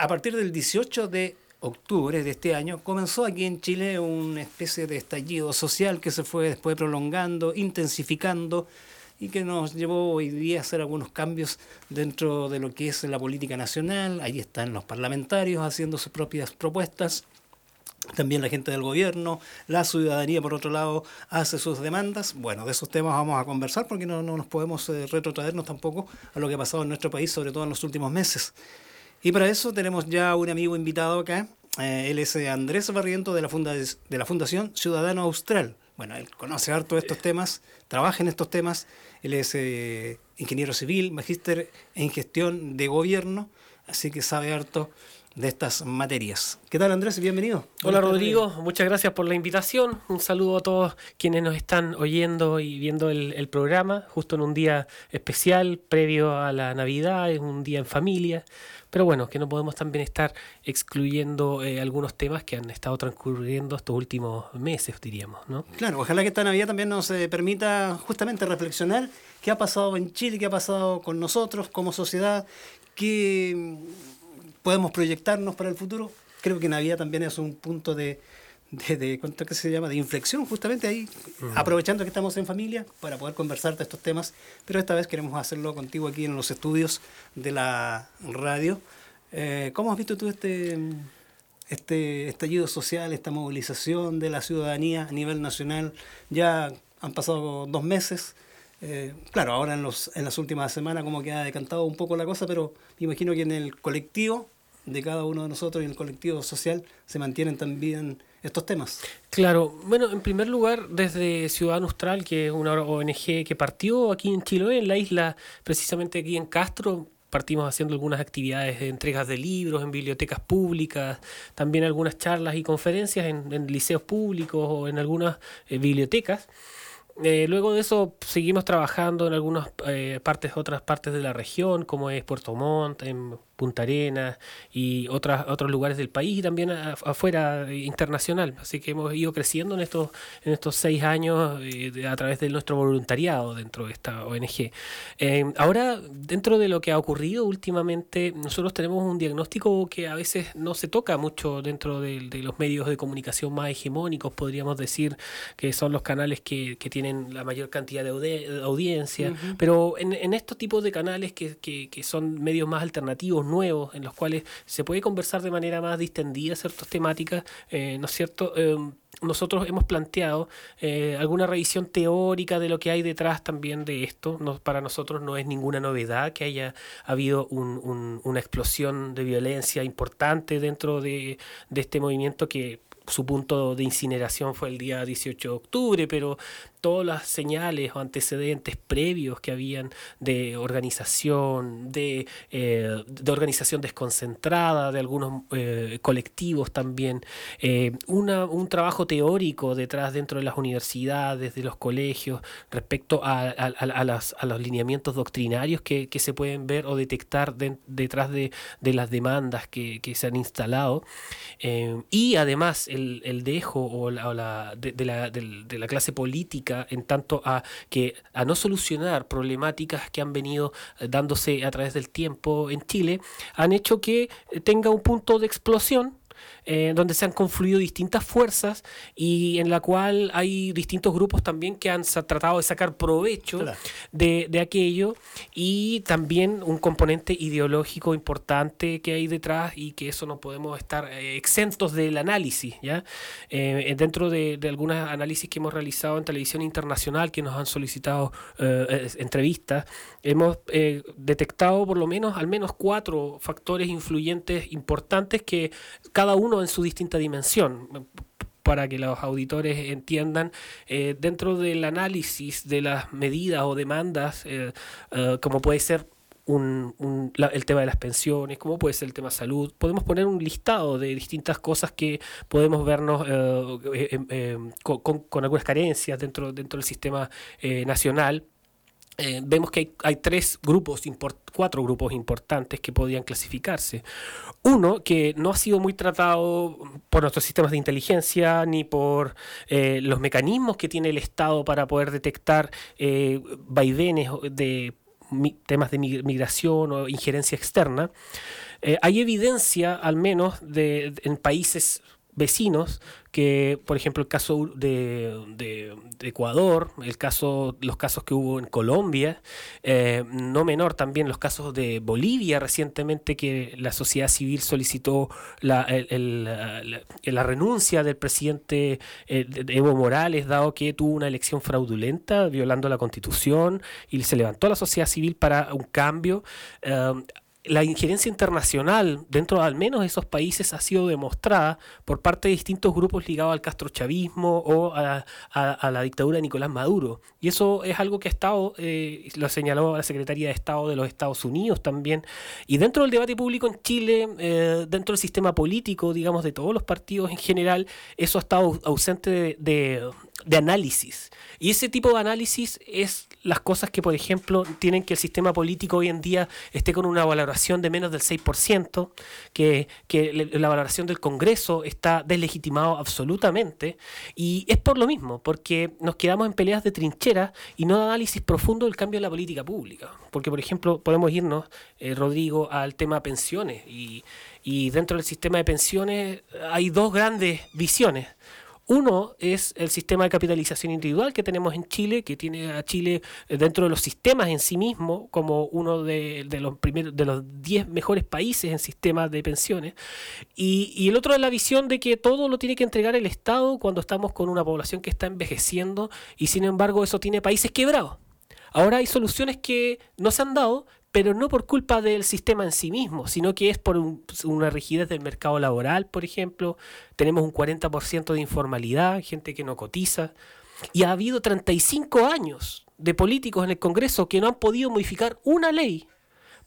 a partir del 18 de octubre de este año, comenzó aquí en Chile una especie de estallido social que se fue después prolongando, intensificando, y que nos llevó hoy día a hacer algunos cambios dentro de lo que es la política nacional. Ahí están los parlamentarios haciendo sus propias propuestas, también la gente del gobierno, la ciudadanía por otro lado hace sus demandas. Bueno, de esos temas vamos a conversar porque no nos podemos retrotraernos tampoco a lo que ha pasado en nuestro país, sobre todo en los últimos meses. Y para eso tenemos ya un amigo invitado acá, él es Andrés Barriento de la Fundación Ciudadano Austral. Bueno, él conoce harto de estos temas, trabaja en estos temas, él es ingeniero civil, magíster en gestión de gobierno, así que sabe harto de estas materias. ¿Qué tal, Andrés? Bienvenido. Hola, Rodrigo. Muchas gracias por la invitación. Un saludo a todos quienes nos están oyendo y viendo el programa, justo en un día especial, previo a la Navidad, es un día en familia. Pero bueno, que no podemos también estar excluyendo algunos temas que han estado transcurriendo estos últimos meses, diríamos, ¿no? Claro, ojalá que esta Navidad también nos permita justamente reflexionar qué ha pasado en Chile, qué ha pasado con nosotros como sociedad, qué podemos proyectarnos para el futuro. Creo que Navidad también es un punto de inflexión, justamente ahí, aprovechando que estamos en familia para poder conversar de estos temas, pero esta vez queremos hacerlo contigo aquí en los estudios de la radio. ¿Cómo has visto tú este estallido social, esta movilización de la ciudadanía a nivel nacional? Ya han pasado 2 meses, claro, ahora en las últimas semanas como que ha decantado un poco la cosa, pero me imagino que en el colectivo de cada uno de nosotros y en el colectivo social se mantienen también estos temas. Claro, bueno, en primer lugar, desde Ciudadano Austral, que es una ONG que partió aquí en Chiloé, en la isla, precisamente aquí en Castro, partimos haciendo algunas actividades de entregas de libros en bibliotecas públicas, también algunas charlas y conferencias en liceos públicos o en algunas bibliotecas. Luego de eso seguimos trabajando en algunas otras partes de la región, como es Puerto Montt, en Punta Arenas y otros lugares del país, y también afuera, internacional. Así que hemos ido creciendo en estos 6 años a través de nuestro voluntariado dentro de esta ONG. Ahora, dentro de lo que ha ocurrido últimamente, nosotros tenemos un diagnóstico que a veces no se toca mucho dentro de los medios de comunicación más hegemónicos, podríamos decir, que son los canales que tienen la mayor cantidad de audiencia, uh-huh. Pero en estos tipos de canales que son medios más alternativos, nuevos, en los cuales se puede conversar de manera más distendida ciertas temáticas, ¿no es cierto? Nosotros hemos planteado alguna revisión teórica de lo que hay detrás también de esto. Para nosotros no es ninguna novedad que haya habido una explosión de violencia importante dentro de este movimiento que su punto de incineración fue el día 18 de octubre, pero todas las señales o antecedentes previos que habían de organización, de organización desconcentrada, de algunos colectivos también, un trabajo teórico detrás dentro de las universidades, de los colegios, respecto a los lineamientos doctrinarios que se pueden ver o detectar detrás de las demandas que se han instalado, y además el dejo de la clase política en tanto a no solucionar problemáticas que han venido dándose a través del tiempo en Chile, han hecho que tenga un punto de explosión donde se han confluido distintas fuerzas y en la cual hay distintos grupos también que han tratado de sacar provecho, claro, de aquello, y también un componente ideológico importante que hay detrás y que eso no podemos estar exentos del análisis, ¿ya? Dentro de algunos análisis que hemos realizado en televisión internacional que nos han solicitado entrevistas, hemos detectado por lo menos al menos 4 factores influyentes importantes que cada uno en su distinta dimensión, para que los auditores entiendan, dentro del análisis de las medidas o demandas, como puede ser el tema de las pensiones, como puede ser el tema salud. Podemos poner un listado de distintas cosas que podemos vernos con algunas carencias dentro del sistema nacional. Vemos que hay 4 grupos importantes que podían clasificarse. Uno, que no ha sido muy tratado por nuestros sistemas de inteligencia ni por los mecanismos que tiene el Estado para poder detectar vaivenes de temas de migración o injerencia externa, hay evidencia al menos en países vecinos que, por ejemplo, el caso de Ecuador, los casos que hubo en Colombia, no menor también los casos de Bolivia recientemente, que la sociedad civil solicitó la renuncia del presidente Evo Morales, dado que tuvo una elección fraudulenta, violando la Constitución, y se levantó la sociedad civil para un cambio. La injerencia internacional dentro al menos de esos países ha sido demostrada por parte de distintos grupos ligados al castrochavismo o a la dictadura de Nicolás Maduro. Y eso es algo que ha estado, lo señaló la Secretaría de Estado de los Estados Unidos también. Y dentro del debate público en Chile, dentro del sistema político, digamos, de todos los partidos en general, eso ha estado ausente de análisis. Y ese tipo de análisis es las cosas que, por ejemplo, tienen que el sistema político hoy en día esté con una valoración de menos del 6%, que la valoración del Congreso está deslegitimado absolutamente, y es por lo mismo, porque nos quedamos en peleas de trincheras y no de análisis profundo del cambio de la política pública. Porque, por ejemplo, podemos irnos, Rodrigo, al tema pensiones, y dentro del sistema de pensiones hay dos grandes visiones. Uno es el sistema de capitalización individual que tenemos en Chile, que tiene a Chile dentro de los sistemas en sí mismo como uno de los 10 mejores países en sistemas de pensiones. Y el otro es la visión de que todo lo tiene que entregar el Estado cuando estamos con una población que está envejeciendo, y sin embargo eso tiene países quebrados. Ahora hay soluciones que no se han dado, pero no por culpa del sistema en sí mismo, sino que es por una rigidez del mercado laboral, por ejemplo. Tenemos un 40% de informalidad, gente que no cotiza, y ha habido 35 años de políticos en el Congreso que no han podido modificar una ley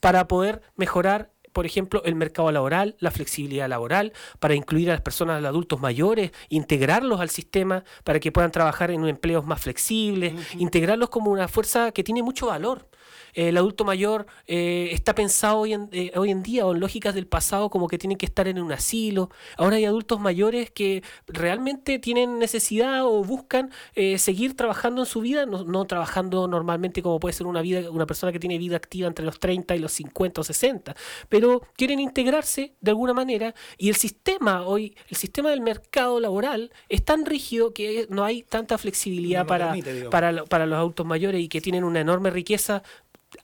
para poder mejorar, por ejemplo, el mercado laboral, la flexibilidad laboral, para incluir a las personas, a los adultos mayores, integrarlos al sistema para que puedan trabajar en empleos más flexibles, integrarlos como una fuerza que tiene mucho valor. El adulto mayor está pensado hoy en día, o en lógicas del pasado, como que tienen que estar en un asilo. Ahora hay adultos mayores que realmente tienen necesidad o buscan seguir trabajando en su vida, no trabajando normalmente como puede ser una persona que tiene vida activa entre los 30 y los 50 o 60, pero quieren integrarse de alguna manera, y el sistema del mercado laboral es tan rígido que no hay tanta flexibilidad para los adultos mayores, y que tienen una enorme riqueza,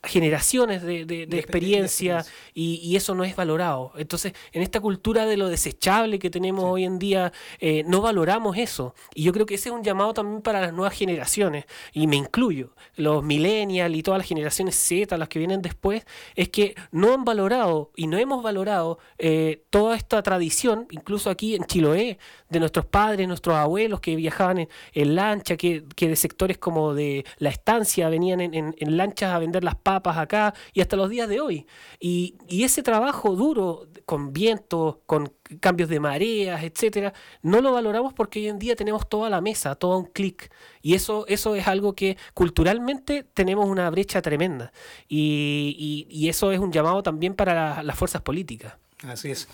generaciones de experiencia, y eso no es valorado. Entonces, en esta cultura de lo desechable que tenemos hoy en día, no valoramos eso, y yo creo que ese es un llamado también para las nuevas generaciones, y me incluyo, los millennials y todas las generaciones Z, las que vienen después, es que no han valorado y no hemos valorado toda esta tradición, incluso aquí en Chiloé, de nuestros padres, nuestros abuelos que viajaban en lancha, que de sectores como de la estancia venían en lanchas a vender las papas acá, y hasta los días de hoy. Y ese trabajo duro, con vientos, con cambios de mareas, etcétera, no lo valoramos porque hoy en día tenemos toda la mesa, todo un clic. Y eso es algo que culturalmente tenemos una brecha tremenda. Y eso es un llamado también para las fuerzas políticas. Así es.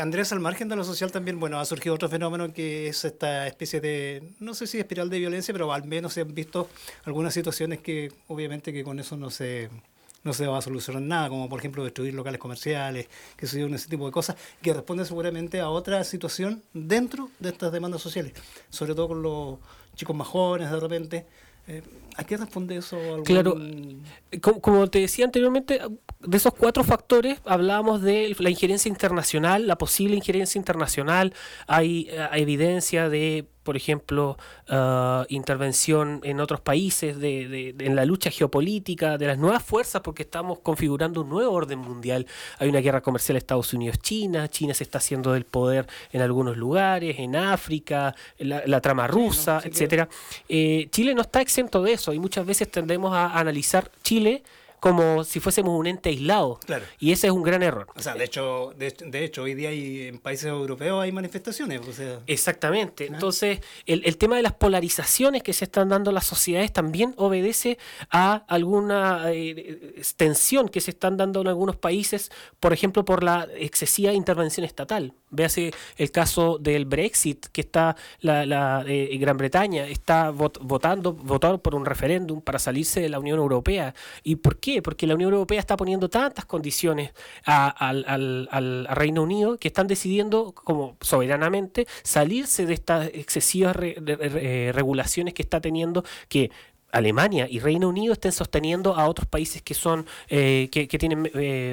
Andrés, al margen de lo social también, bueno, ha surgido otro fenómeno que es esta especie de, no sé si espiral de violencia, pero al menos se han visto algunas situaciones que obviamente que con eso no se va a solucionar nada, como por ejemplo destruir locales comerciales, que se ese tipo de cosas, que responde seguramente a otra situación dentro de estas demandas sociales, sobre todo con los chicos más jóvenes de repente. ¿A qué responde eso? Claro, como te decía anteriormente, de esos 4 factores hablábamos de la injerencia internacional, la posible injerencia internacional. Hay evidencia de, por ejemplo, intervención en otros países en la lucha geopolítica, de las nuevas fuerzas, porque estamos configurando un nuevo orden mundial. Hay una guerra comercial Estados Unidos-China, China se está haciendo del poder en algunos lugares, en África, la trama rusa, etcétera. Chile no está exento de eso, y muchas veces tendemos a analizar Chile como si fuésemos un ente aislado. Claro. Y ese es un gran error. O sea, de hecho hoy día en países europeos hay manifestaciones. O sea. Exactamente. ¿No? Entonces, el tema de las polarizaciones que se están dando en las sociedades también obedece a alguna tensión que se están dando en algunos países, por ejemplo, por la excesiva intervención estatal. Véase el caso del Brexit, que está Gran Bretaña está votando por un referéndum para salirse de la Unión Europea. ¿Y por qué? Porque la Unión Europea está poniendo tantas condiciones al Reino Unido que están decidiendo como soberanamente salirse de estas excesivas regulaciones que está teniendo, que Alemania y Reino Unido estén sosteniendo a otros países que son que tienen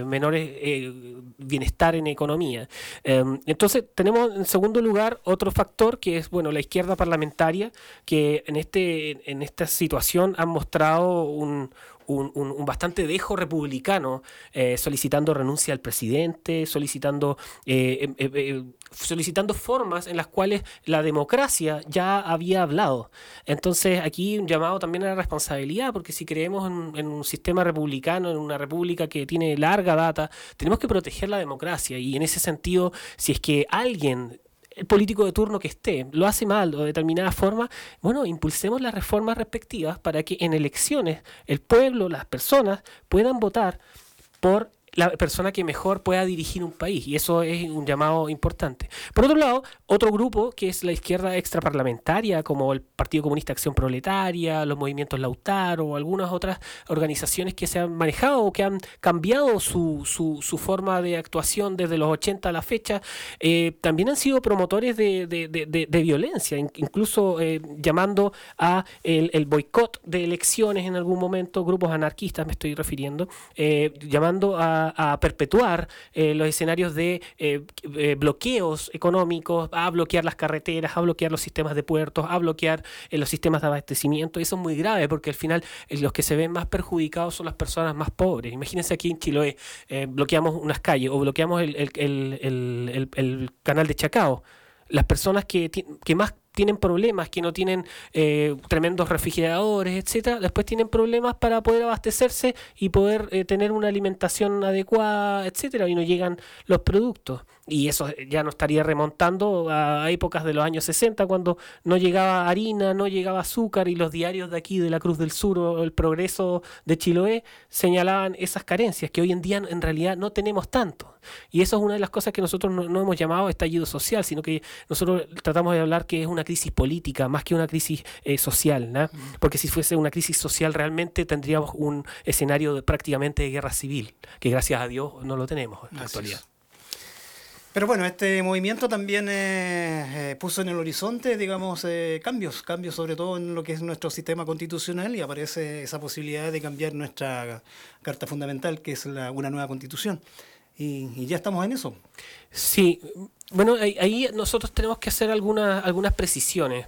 menores bienestar en economía. Entonces tenemos en segundo lugar otro factor que es la izquierda parlamentaria, que en esta situación han mostrado un bastante dejo republicano, solicitando renuncia al presidente, solicitando formas en las cuales la democracia ya había hablado. Entonces aquí un llamado también a la responsabilidad, porque si creemos en un sistema republicano, en una república que tiene larga data, tenemos que proteger la democracia. Y en ese sentido, si es que alguien, el político de turno que esté, lo hace mal o de determinada forma, impulsemos las reformas respectivas para que en elecciones el pueblo, las personas, puedan votar por la persona que mejor pueda dirigir un país, y eso es un llamado importante. Por otro lado, otro grupo que es la izquierda extraparlamentaria, como el Partido Comunista Acción Proletaria, los Movimientos Lautaro o algunas otras organizaciones que se han manejado o que han cambiado su forma de actuación desde los 80 a la fecha, también han sido promotores de violencia, incluso llamando a el boicot de elecciones en algún momento, grupos anarquistas me estoy refiriendo, llamando a perpetuar los escenarios de bloqueos económicos, a bloquear las carreteras, a bloquear los sistemas de puertos, a bloquear los sistemas de abastecimiento. Eso es muy grave porque al final los que se ven más perjudicados son las personas más pobres. Imagínense aquí en Chiloé, bloqueamos unas calles o bloqueamos el canal de Chacao. Las personas que más tienen problemas, que no tienen tremendos refrigeradores, etcétera, después tienen problemas para poder abastecerse y poder tener una alimentación adecuada, etcétera, y no llegan los productos. Y eso ya nos estaría remontando a épocas de los años 60, cuando no llegaba harina, no llegaba azúcar, y los diarios de aquí, de la Cruz del Sur o el Progreso de Chiloé, señalaban esas carencias, que hoy en día en realidad no tenemos tanto. Y eso es una de las cosas que nosotros no hemos llamado estallido social, sino que nosotros tratamos de hablar que es una crisis política más que una crisis social, ¿no? Porque si fuese una crisis social realmente tendríamos un escenario prácticamente de guerra civil, que gracias a Dios no lo tenemos en la actualidad. Pero este movimiento también puso en el horizonte, cambios sobre todo en lo que es nuestro sistema constitucional, y aparece esa posibilidad de cambiar nuestra Carta Fundamental, que es una nueva Constitución. Y ya estamos en eso. Sí, ahí nosotros tenemos que hacer algunas precisiones.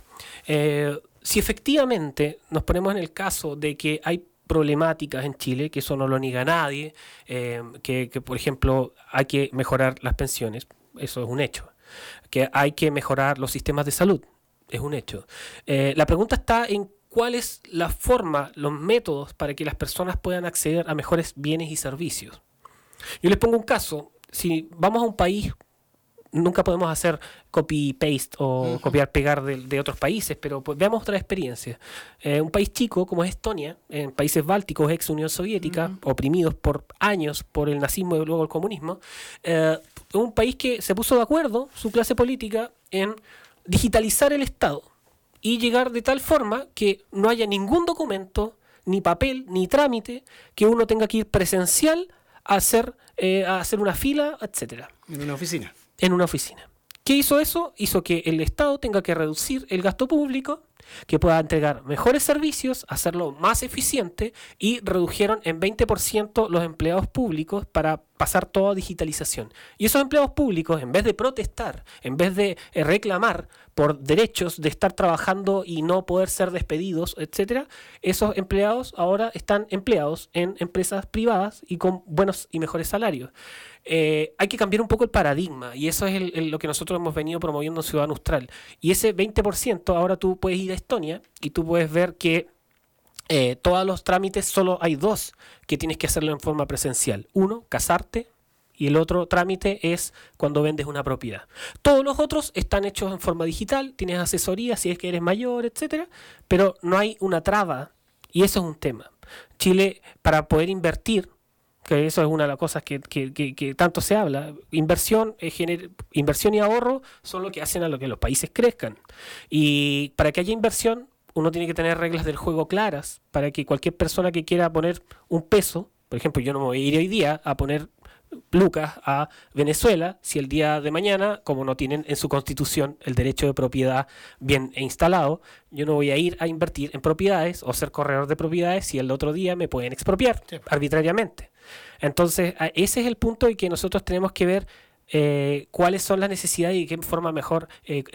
Si efectivamente nos ponemos en el caso de que hay problemáticas en Chile, que eso no lo niega nadie, que por ejemplo hay que mejorar las pensiones, eso es un hecho, que hay que mejorar los sistemas de salud, es un hecho. La pregunta está en cuál es la forma, los métodos para que las personas puedan acceder a mejores bienes y servicios. Yo les pongo un caso. Si vamos a un país, nunca podemos hacer copy-paste o copiar-pegar de otros países, pero veamos otra experiencia. Un país chico como es Estonia, en países bálticos, ex Unión Soviética, oprimidos por años por el nazismo y luego el comunismo, un país que se puso de acuerdo, su clase política, en digitalizar el Estado y llegar de tal forma que no haya ningún documento, ni papel, ni trámite, que uno tenga que ir presencial a hacer una fila, etcétera. En una oficina. ¿Qué hizo eso? Hizo que el Estado tenga que reducir el gasto público, que pueda entregar mejores servicios, hacerlo más eficiente, y redujeron en 20% los empleados públicos para pasar toda digitalización. Y esos empleados públicos, en vez de protestar, en vez de reclamar por derechos de estar trabajando y no poder ser despedidos, etcétera, esos empleados ahora están empleados en empresas privadas y con buenos y mejores salarios. Hay que cambiar un poco el paradigma, y eso es lo que nosotros hemos venido promoviendo en Ciudad Austral. Y ese 20%, ahora tú puedes ir a Estonia y tú puedes ver que todos los trámites, solo hay dos que tienes que hacerlo en forma presencial. Uno, casarte, y el otro trámite es cuando vendes una propiedad. Todos los otros están hechos en forma digital, tienes asesoría si es que eres mayor, etcétera, pero no hay una traba, y eso es un tema. Chile, para poder invertir, que eso es una de las cosas que tanto se habla. Inversión y ahorro son lo que hacen a lo que los países crezcan. Y para que haya inversión, uno tiene que tener reglas del juego claras para que cualquier persona que quiera poner un peso, por ejemplo, yo no me voy a ir hoy día a poner lucas a Venezuela si el día de mañana, como no tienen en su constitución el derecho de propiedad bien instalado, yo no voy a ir a invertir en propiedades o ser corredor de propiedades si el otro día me pueden expropiar arbitrariamente. Entonces, ese es el punto en que nosotros tenemos que ver cuáles son las necesidades y de qué forma mejor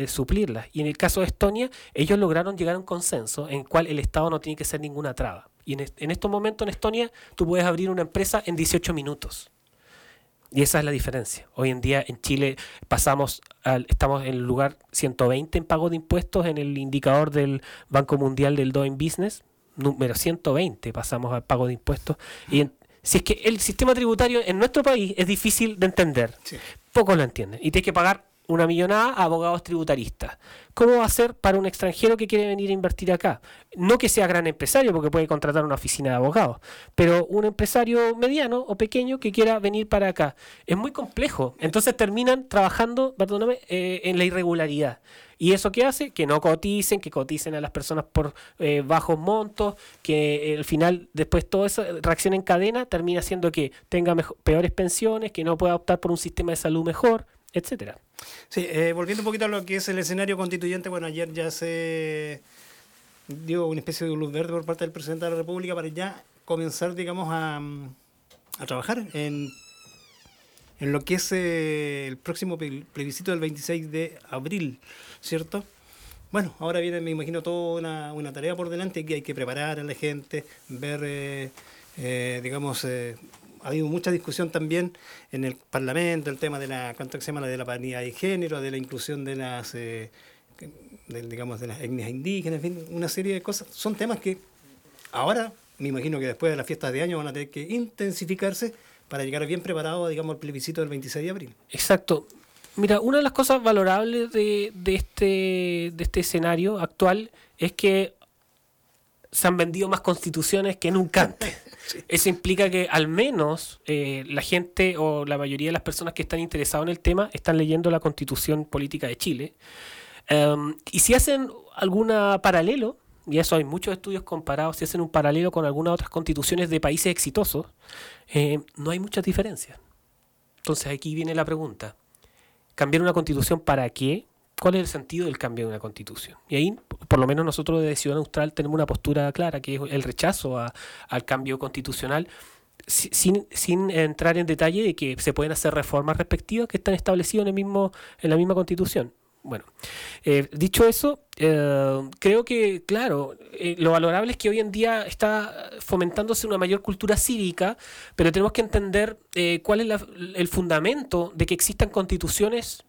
suplirlas. Y en el caso de Estonia, ellos lograron llegar a un consenso en el cual el Estado no tiene que ser ninguna traba. Y en estos momentos en Estonia tú puedes abrir una empresa en 18 minutos. Y esa es la diferencia. Hoy en día en Chile estamos en el lugar 120 en pago de impuestos en el indicador del Banco Mundial del Doing Business, número 120 pasamos al pago de impuestos. Si es que el sistema tributario en nuestro país es difícil de entender, sí. Pocos lo entienden, y tienes que pagar una millonada a abogados tributaristas. ¿Cómo va a ser para un extranjero que quiere venir a invertir acá? No que sea gran empresario, porque puede contratar una oficina de abogados, pero un empresario mediano o pequeño que quiera venir para acá. Es muy complejo. Entonces terminan trabajando, en la irregularidad. ¿Y eso qué hace? Que no coticen, que coticen a las personas por bajos montos, que al final, después toda esa reacción en cadena termina siendo que tenga peores pensiones, que no pueda optar por un sistema de salud mejor, etcétera. Sí, volviendo un poquito a lo que es el escenario constituyente, bueno, ayer ya se dio una especie de luz verde por parte del presidente de la República para ya comenzar, digamos, a trabajar en lo que es el próximo plebiscito del 26 de abril, ¿cierto? Bueno, ahora viene, me imagino, toda una tarea por delante que hay que preparar a la gente, ver, ha habido mucha discusión también en el Parlamento, el tema de la paridad de género, de la inclusión de las etnias indígenas, en fin, una serie de cosas. Son temas que ahora, me imagino que después de las fiestas de año van a tener que intensificarse para llegar bien preparado, digamos, al plebiscito del 26 de abril. Exacto. Mira, una de las cosas valorables de este escenario actual es que se han vendido más constituciones que nunca antes. Sí. Eso implica que al menos la gente o la mayoría de las personas que están interesadas en el tema están leyendo la Constitución Política de Chile. Y si hacen algún paralelo, y eso hay muchos estudios comparados, si hacen un paralelo con algunas otras constituciones de países exitosos, no hay muchas diferencias. Entonces aquí viene la pregunta. ¿Cambiar una constitución para qué? ¿Cuál es el sentido del cambio de una constitución? Y ahí, por lo menos nosotros de Ciudad Austral tenemos una postura clara, que es el rechazo al cambio constitucional, sin entrar en detalle de que se pueden hacer reformas respectivas que están establecidas en la misma constitución. Bueno, dicho eso, creo que, claro, lo valorable es que hoy en día está fomentándose una mayor cultura cívica, pero tenemos que entender cuál es el fundamento de que existan constituciones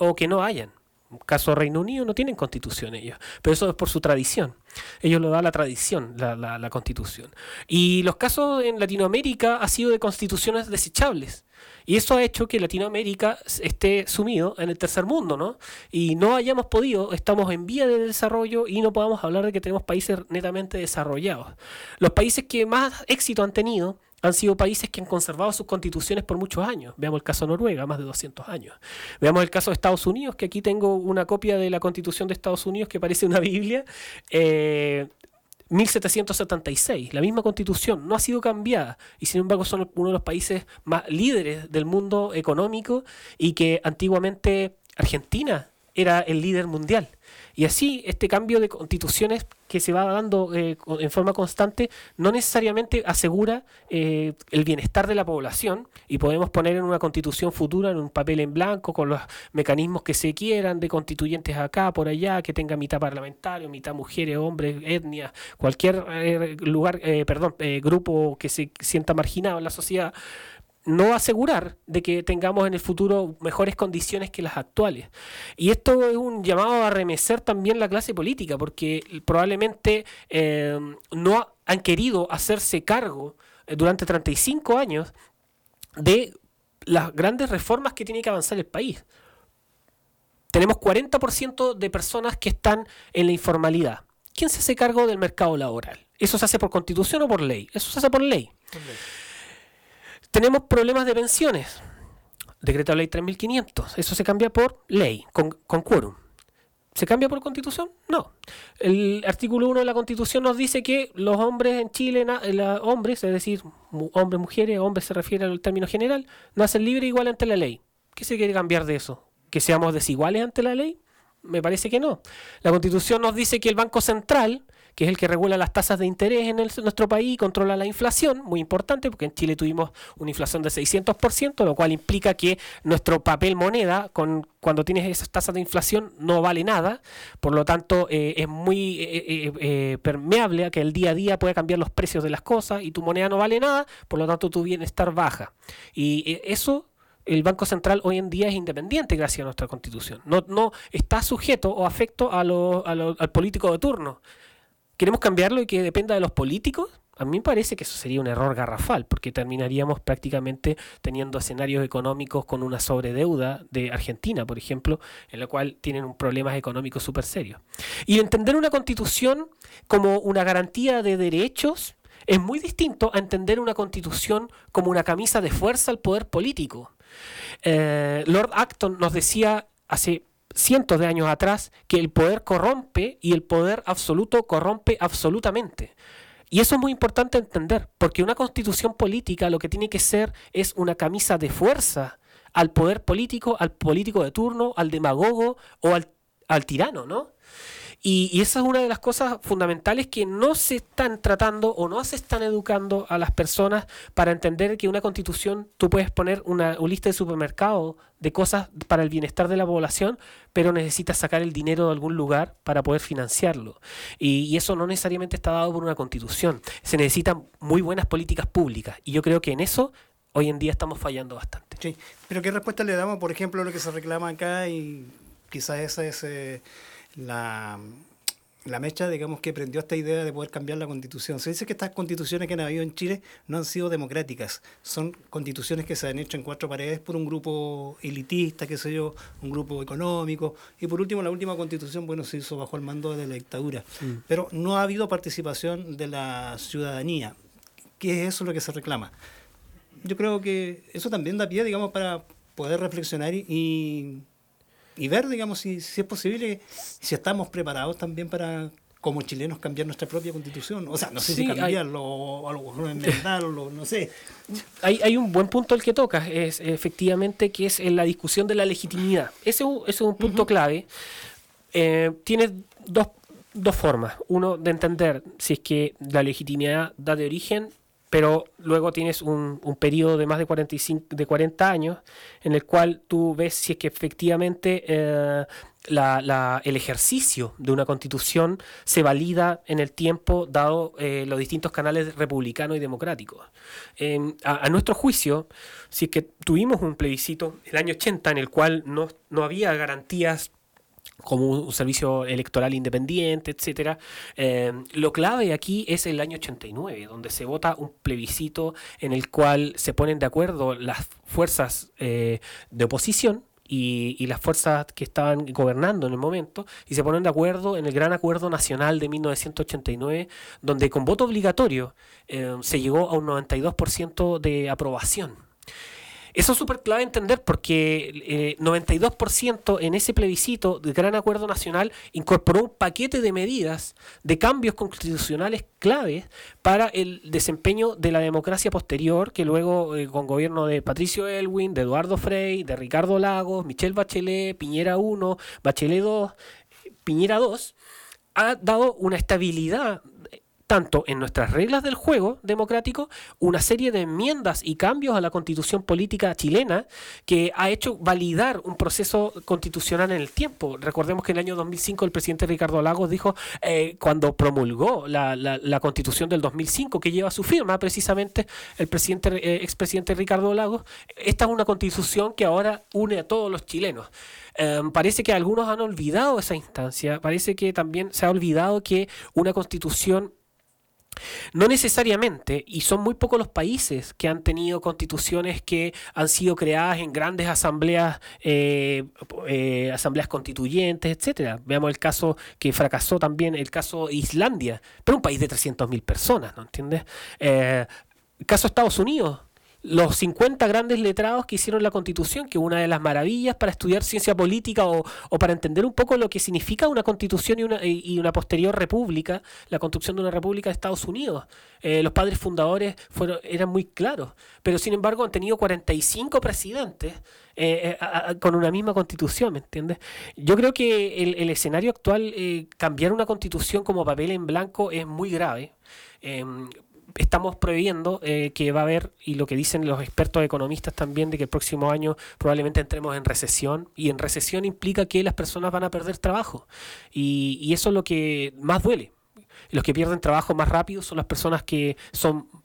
o que no hayan. En el caso de Reino Unido no tienen constitución ellos, pero eso es por su tradición. Ellos lo da la tradición, la constitución. Y los casos en Latinoamérica ha sido de constituciones desechables. Y eso ha hecho que Latinoamérica esté sumido en el tercer mundo, ¿no? Y no hayamos podido, estamos en vía de desarrollo y no podamos hablar de que tenemos países netamente desarrollados. Los países que más éxito han tenido han sido países que han conservado sus constituciones por muchos años. Veamos el caso de Noruega, más de 200 años. Veamos el caso de Estados Unidos, que aquí tengo una copia de la Constitución de Estados Unidos que parece una Biblia. 1776, la misma Constitución, no ha sido cambiada. Y sin embargo son uno de los países más líderes del mundo económico y que antiguamente Argentina era el líder mundial. Y así, este cambio de constituciones que se va dando en forma constante no necesariamente asegura el bienestar de la población, y podemos poner en una constitución futura, en un papel en blanco, con los mecanismos que se quieran, de constituyentes acá, por allá, que tenga mitad parlamentario, mitad mujeres, hombres, etnias, cualquier grupo que se sienta marginado en la sociedad. No asegurar de que tengamos en el futuro mejores condiciones que las actuales. Y esto es un llamado a remecer también la clase política, porque probablemente no han querido hacerse cargo durante 35 años de las grandes reformas que tiene que avanzar el país. Tenemos 40% de personas que están en la informalidad. ¿Quién se hace cargo del mercado laboral? ¿Eso se hace por constitución o por ley? Eso se hace por ley. Tenemos problemas de pensiones. Decreto de ley 3500. Eso se cambia por ley, con quórum. ¿Se cambia por constitución? No. El artículo 1 de la constitución nos dice que los hombres en Chile, hombres, es decir, hombres, mujeres, hombres se refiere al término general, nacen libres e iguales ante la ley. ¿Qué se quiere cambiar de eso? ¿Que seamos desiguales ante la ley? Me parece que no. La constitución nos dice que el Banco Central, que es el que regula las tasas de interés en nuestro país, controla la inflación, muy importante, porque en Chile tuvimos una inflación de 600%, lo cual implica que nuestro papel moneda, cuando tienes esas tasas de inflación, no vale nada, por lo tanto es muy permeable a que el día a día pueda cambiar los precios de las cosas y tu moneda no vale nada, por lo tanto tu bienestar baja. Y eso... El Banco Central hoy en día es independiente gracias a nuestra Constitución. No está sujeto o afecto al político de turno. ¿Queremos cambiarlo y que dependa de los políticos? A mí me parece que eso sería un error garrafal, porque terminaríamos prácticamente teniendo escenarios económicos con una sobredeuda de Argentina, por ejemplo, en la cual tienen un problema económico súper serio. Y entender una Constitución como una garantía de derechos es muy distinto a entender una Constitución como una camisa de fuerza al poder político. Lord Acton nos decía hace cientos de años atrás que el poder corrompe y el poder absoluto corrompe absolutamente. Y eso es muy importante entender, porque una constitución política lo que tiene que ser es una camisa de fuerza al poder político, al político de turno, al demagogo o al tirano, ¿no? Y esa es una de las cosas fundamentales que no se están tratando o no se están educando a las personas para entender que una constitución, tú puedes poner una lista de supermercado de cosas para el bienestar de la población, pero necesitas sacar el dinero de algún lugar para poder financiarlo. Y eso no necesariamente está dado por una constitución. Se necesitan muy buenas políticas públicas. Y yo creo que en eso hoy en día estamos fallando bastante. Sí, pero ¿qué respuesta le damos, por ejemplo, a lo que se reclama acá? Y quizás esa es... La mecha, digamos, que prendió esta idea de poder cambiar la Constitución. Se dice que estas constituciones que han habido en Chile no han sido democráticas. Son constituciones que se han hecho en cuatro paredes por un grupo elitista, qué sé yo, un grupo económico. Y por último, la última constitución, bueno, se hizo bajo el mando de la dictadura. Sí. Pero no ha habido participación de la ciudadanía. ¿Qué es eso lo que se reclama? Yo creo que eso también da pie, digamos, para poder reflexionar y ver, digamos, si es posible, si estamos preparados también para, como chilenos, cambiar nuestra propia constitución. O sea, no sé si cambiarlo o enmendarlo, no sé. Hay un buen punto el que tocas, es efectivamente, que es en la discusión de la legitimidad. Ese es un punto clave. Tiene dos formas. Uno, de entender si es que la legitimidad da de origen, pero luego tienes un periodo de más de 40 años en el cual tú ves si es que efectivamente el ejercicio de una constitución se valida en el tiempo dado los distintos canales republicanos y democráticos. A nuestro juicio, si es que tuvimos un plebiscito el año 80 en el cual no había garantías como un servicio electoral independiente, etcétera. Lo clave aquí es el año 89, donde se vota un plebiscito en el cual se ponen de acuerdo las fuerzas de oposición y las fuerzas que estaban gobernando en el momento, y se ponen de acuerdo en el Gran Acuerdo Nacional de 1989, donde con voto obligatorio se llegó a un 92% de aprobación. Eso es súper clave entender, porque 92% en ese plebiscito del Gran Acuerdo Nacional incorporó un paquete de medidas, de cambios constitucionales claves para el desempeño de la democracia posterior, que luego con gobierno de Patricio Elwin, de Eduardo Frey, de Ricardo Lagos, Michelle Bachelet, Piñera 1, Bachelet 2, Piñera 2, ha dado una estabilidad tanto en nuestras reglas del juego democrático, una serie de enmiendas y cambios a la constitución política chilena que ha hecho validar un proceso constitucional en el tiempo. Recordemos que en el año 2005 el presidente Ricardo Lagos dijo, cuando promulgó la constitución del 2005, que lleva su firma precisamente el expresidente Ricardo Lagos, esta es una constitución que ahora une a todos los chilenos. Parece que algunos han olvidado esa instancia, parece que también se ha olvidado que una constitución no necesariamente, y son muy pocos los países que han tenido constituciones que han sido creadas en grandes asambleas, asambleas constituyentes, etcétera. Veamos el caso que fracasó también, el caso Islandia, pero un país de 300.000 personas, ¿no entiendes? Caso Estados Unidos. los 50 grandes letrados que hicieron la Constitución, que es una de las maravillas para estudiar ciencia política o para entender un poco lo que significa una Constitución y una posterior república, la construcción de una república de Estados Unidos. Los padres fundadores eran muy claros, pero sin embargo han tenido 45 presidentes con una misma Constitución, ¿me entiendes? Yo creo que el escenario actual, cambiar una Constitución como papel en blanco es muy grave. Estamos previendo que va a haber, y lo que dicen los expertos economistas también, de que el próximo año probablemente entremos en recesión, y en recesión implica que las personas van a perder trabajo, y eso es lo que más duele. Los que pierden trabajo más rápido son las personas que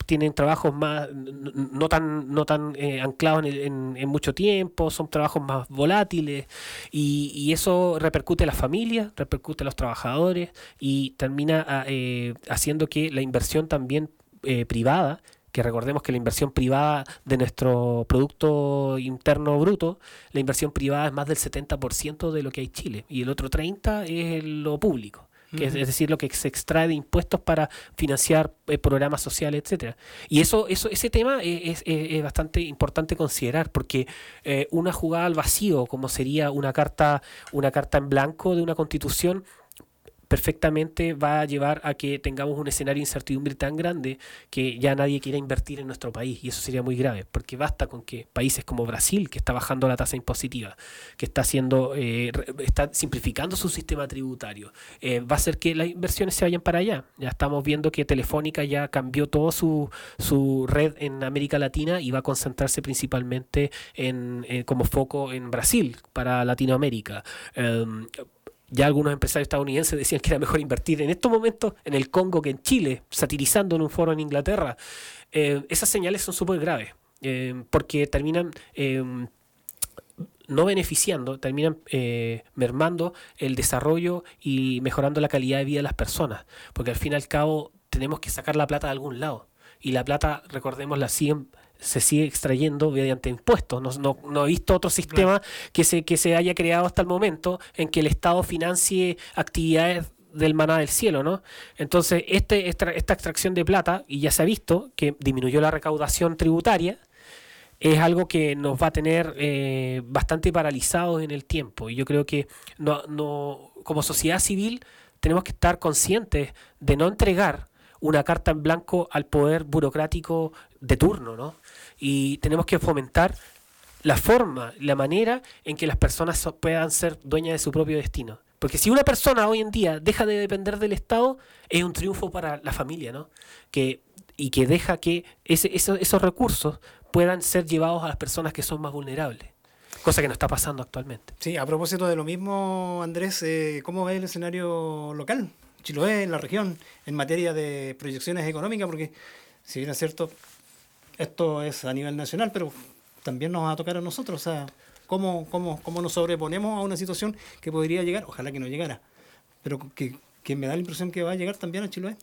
tienen trabajos más no tan anclados en mucho tiempo, son trabajos más volátiles, y eso repercute en las familias, repercute en los trabajadores, y termina haciendo que la inversión también privada, que recordemos que la inversión privada de nuestro Producto Interno Bruto, la inversión privada es más del 70% de lo que hay en Chile, y el otro 30% es lo público, que es decir, lo que se extrae de impuestos para financiar programas sociales, etcétera. Y ese tema es bastante importante considerar, porque una jugada al vacío, como sería una carta en blanco de una Constitución, perfectamente va a llevar a que tengamos un escenario de incertidumbre tan grande que ya nadie quiera invertir en nuestro país, y eso sería muy grave, porque basta con que países como Brasil, que está bajando la tasa impositiva, que está simplificando su sistema tributario, va a hacer que las inversiones se vayan para allá. Ya estamos viendo que Telefónica ya cambió toda su red en América Latina y va a concentrarse principalmente como foco en Brasil para Latinoamérica. Ya algunos empresarios estadounidenses decían que era mejor invertir en estos momentos en el Congo que en Chile, satirizando en un foro en Inglaterra. Esas señales son súper graves, porque terminan no beneficiando, terminan mermando el desarrollo y mejorando la calidad de vida de las personas, porque al fin y al cabo tenemos que sacar la plata de algún lado, y la plata, recordemos, se sigue extrayendo mediante impuestos. No he visto otro sistema que se haya creado hasta el momento en que el Estado financie actividades del maná del cielo, ¿no? Entonces, esta extracción de plata, y ya se ha visto que disminuyó la recaudación tributaria, es algo que nos va a tener bastante paralizados en el tiempo. Y yo creo que no, como sociedad civil tenemos que estar conscientes de no entregar una carta en blanco al poder burocrático de turno, ¿no? Y tenemos que fomentar la forma, la manera en que las personas puedan ser dueñas de su propio destino. Porque si una persona hoy en día deja de depender del Estado, es un triunfo para la familia, ¿no? Que deja que esos recursos puedan ser llevados a las personas que son más vulnerables. Cosa que no está pasando actualmente. Sí, a propósito de lo mismo, Andrés, ¿cómo ves el escenario local? Chiloé, en la región, en materia de proyecciones económicas, porque si bien es cierto, esto es a nivel nacional, pero también nos va a tocar a nosotros. O sea, ¿cómo nos sobreponemos a una situación que podría llegar? Ojalá que no llegara, pero que me da la impresión que va a llegar también a Chiloé.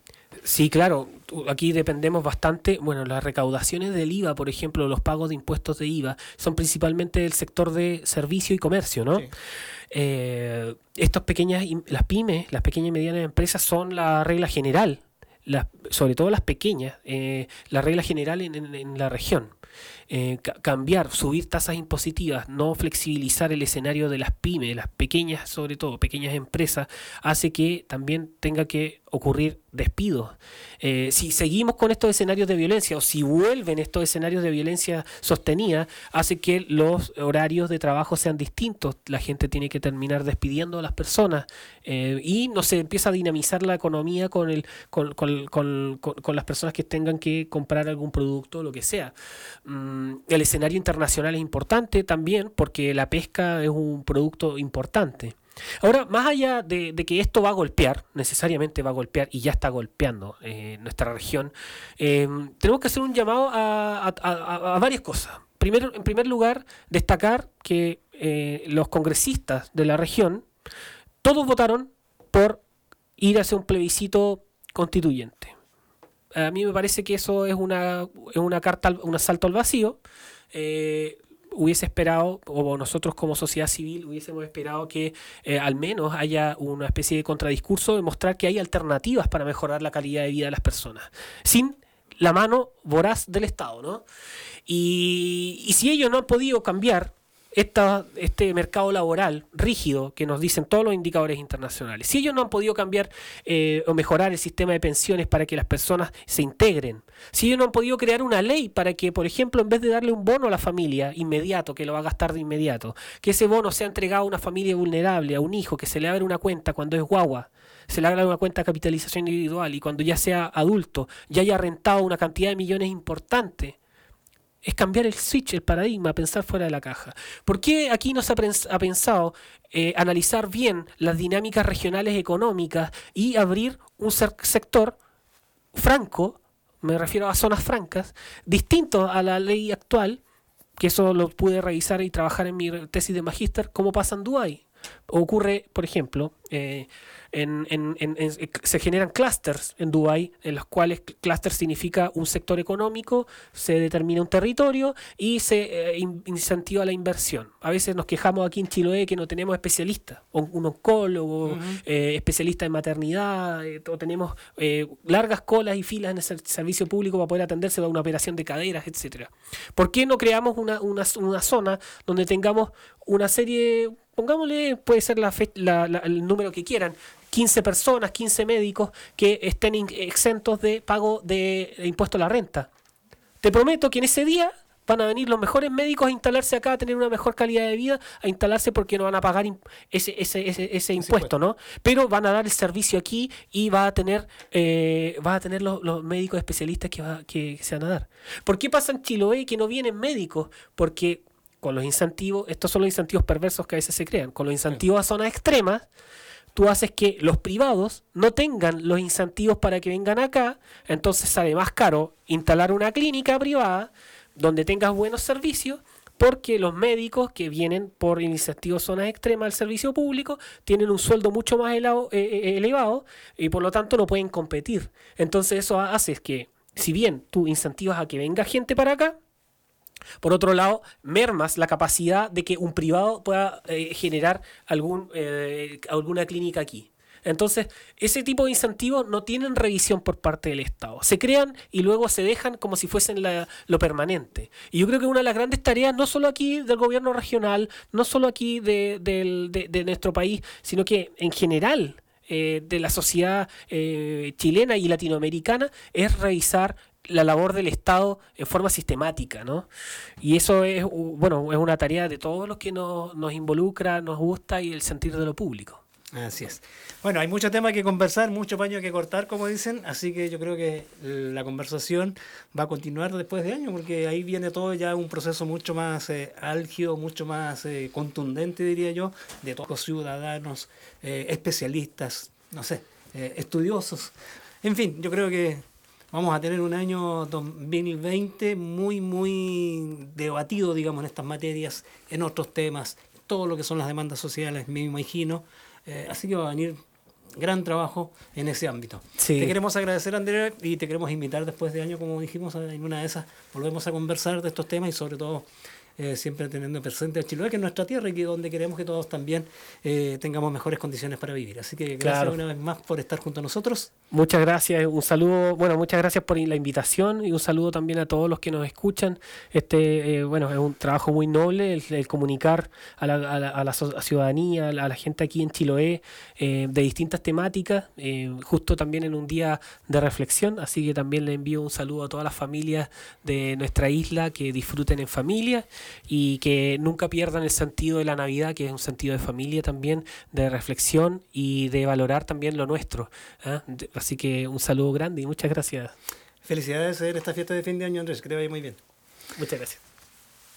Sí, claro, aquí dependemos bastante. Bueno, las recaudaciones del IVA, por ejemplo, los pagos de impuestos de IVA, son principalmente del sector de servicio y comercio, ¿no? Sí. Las pymes, las pequeñas y medianas empresas son la regla general, sobre todo las pequeñas, la regla general en la región. Cambiar, subir tasas impositivas, no flexibilizar el escenario de las pymes, las pequeñas, sobre todo pequeñas empresas, hace que también tenga que ocurrir despidos. Si seguimos con estos escenarios de violencia, o si vuelven estos escenarios de violencia sostenida, hace que los horarios de trabajo sean distintos, la gente tiene que terminar despidiendo a las personas, y no se empieza a dinamizar la economía con las personas que tengan que comprar algún producto o lo que sea. El escenario internacional es importante también, porque la pesca es un producto importante. Ahora, más allá de que esto va a golpear, necesariamente va a golpear, y ya está golpeando nuestra región, tenemos que hacer un llamado a varias cosas. Primero, en primer lugar, destacar que los congresistas de la región, todos votaron por ir hacia un plebiscito constituyente. A mí me parece que eso es una carta, un asalto al vacío. Hubiese esperado, o nosotros como sociedad civil hubiésemos esperado que al menos haya una especie de contradiscurso de mostrar que hay alternativas para mejorar la calidad de vida de las personas, sin la mano voraz del Estado, ¿no? Y si ellos no han podido cambiar este mercado laboral rígido que nos dicen todos los indicadores internacionales, si ellos no han podido cambiar o mejorar el sistema de pensiones para que las personas se integren, si ellos no han podido crear una ley para que, por ejemplo, en vez de darle un bono a la familia inmediato, que lo va a gastar de inmediato, que ese bono sea entregado a una familia vulnerable, a un hijo, que se le abre una cuenta cuando es guagua, se le haga una cuenta de capitalización individual y cuando ya sea adulto, ya haya rentado una cantidad de millones importante. Es cambiar el switch, el paradigma, pensar fuera de la caja. ¿Por qué aquí no se ha pensado analizar bien las dinámicas regionales económicas y abrir un sector franco, me refiero a zonas francas, distinto a la ley actual, que eso lo pude revisar y trabajar en mi tesis de magíster, como pasa en Dubái? Ocurre, por ejemplo, se generan clústeres en Dubái, en los cuales clúster significa un sector económico, se determina un territorio y se incentiva la inversión. A veces nos quejamos aquí en Chiloé que no tenemos especialistas, un oncólogo, uh-huh, especialista en maternidad, o tenemos largas colas y filas en el servicio público para poder atenderse a una operación de caderas, etcétera. ¿Por qué no creamos una zona donde tengamos una serie, pongámosle, puede ser el número que quieran, 15 personas, 15 médicos que estén exentos de pago de impuesto a la renta? Te prometo que en ese día van a venir los mejores médicos a instalarse acá, a tener una mejor calidad de vida, a instalarse porque no van a pagar ese impuesto, ¿no? Pero van a dar el servicio aquí y va a tener los médicos especialistas que se van a dar. ¿Por qué pasa en Chiloé que no vienen médicos? Porque con los incentivos, estos son los incentivos perversos que a veces se crean, con los incentivos a zonas extremas, tú haces que los privados no tengan los incentivos para que vengan acá, entonces sale más caro instalar una clínica privada donde tengas buenos servicios, porque los médicos que vienen por iniciativas zonas extremas al servicio público tienen un sueldo mucho más elevado y por lo tanto no pueden competir. Entonces eso hace que, si bien tú incentivas a que venga gente para acá, por otro lado, mermas la capacidad de que un privado pueda generar alguna clínica aquí. Entonces, ese tipo de incentivos no tienen revisión por parte del Estado. Se crean y luego se dejan como si fuesen lo permanente. Y yo creo que una de las grandes tareas, no solo aquí del gobierno regional, no solo aquí de nuestro país, sino que en general de la sociedad chilena y latinoamericana, es revisar la labor del Estado en forma sistemática, ¿no? Y eso es una tarea de todos los que nos involucra, nos gusta, y el sentir de lo público. Así es. Bueno, hay mucho tema que conversar, mucho paño que cortar, como dicen, así que yo creo que la conversación va a continuar después de año, porque ahí viene todo ya un proceso mucho más álgido, mucho más contundente, diría yo, de todos los ciudadanos, especialistas, no sé, estudiosos. En fin, yo creo que vamos a tener un año 2020 muy, muy debatido, digamos, en estas materias, en otros temas, todo lo que son las demandas sociales, me imagino. Así que va a venir gran trabajo en ese ámbito. Sí. Te queremos agradecer, Andrés, y te queremos invitar después de año, como dijimos, en una de esas volvemos a conversar de estos temas y sobre todo siempre teniendo presente a Chiloé, que es nuestra tierra y que donde queremos que todos también tengamos mejores condiciones para vivir. Así que gracias una vez más por estar junto a nosotros. Muchas gracias, un saludo, muchas gracias por la invitación y un saludo también a todos los que nos escuchan. Es un trabajo muy noble el comunicar a la ciudadanía, a la gente aquí en Chiloé de distintas temáticas, justo también en un día de reflexión. Así que también le envío un saludo a todas las familias de nuestra isla, que disfruten en familia y que nunca pierdan el sentido de la Navidad, que es un sentido de familia también, de reflexión y de valorar también lo nuestro, ¿eh? Así que un saludo grande y muchas gracias. Felicidades en esta fiesta de fin de año, Andrés, que te vaya muy bien. Muchas gracias.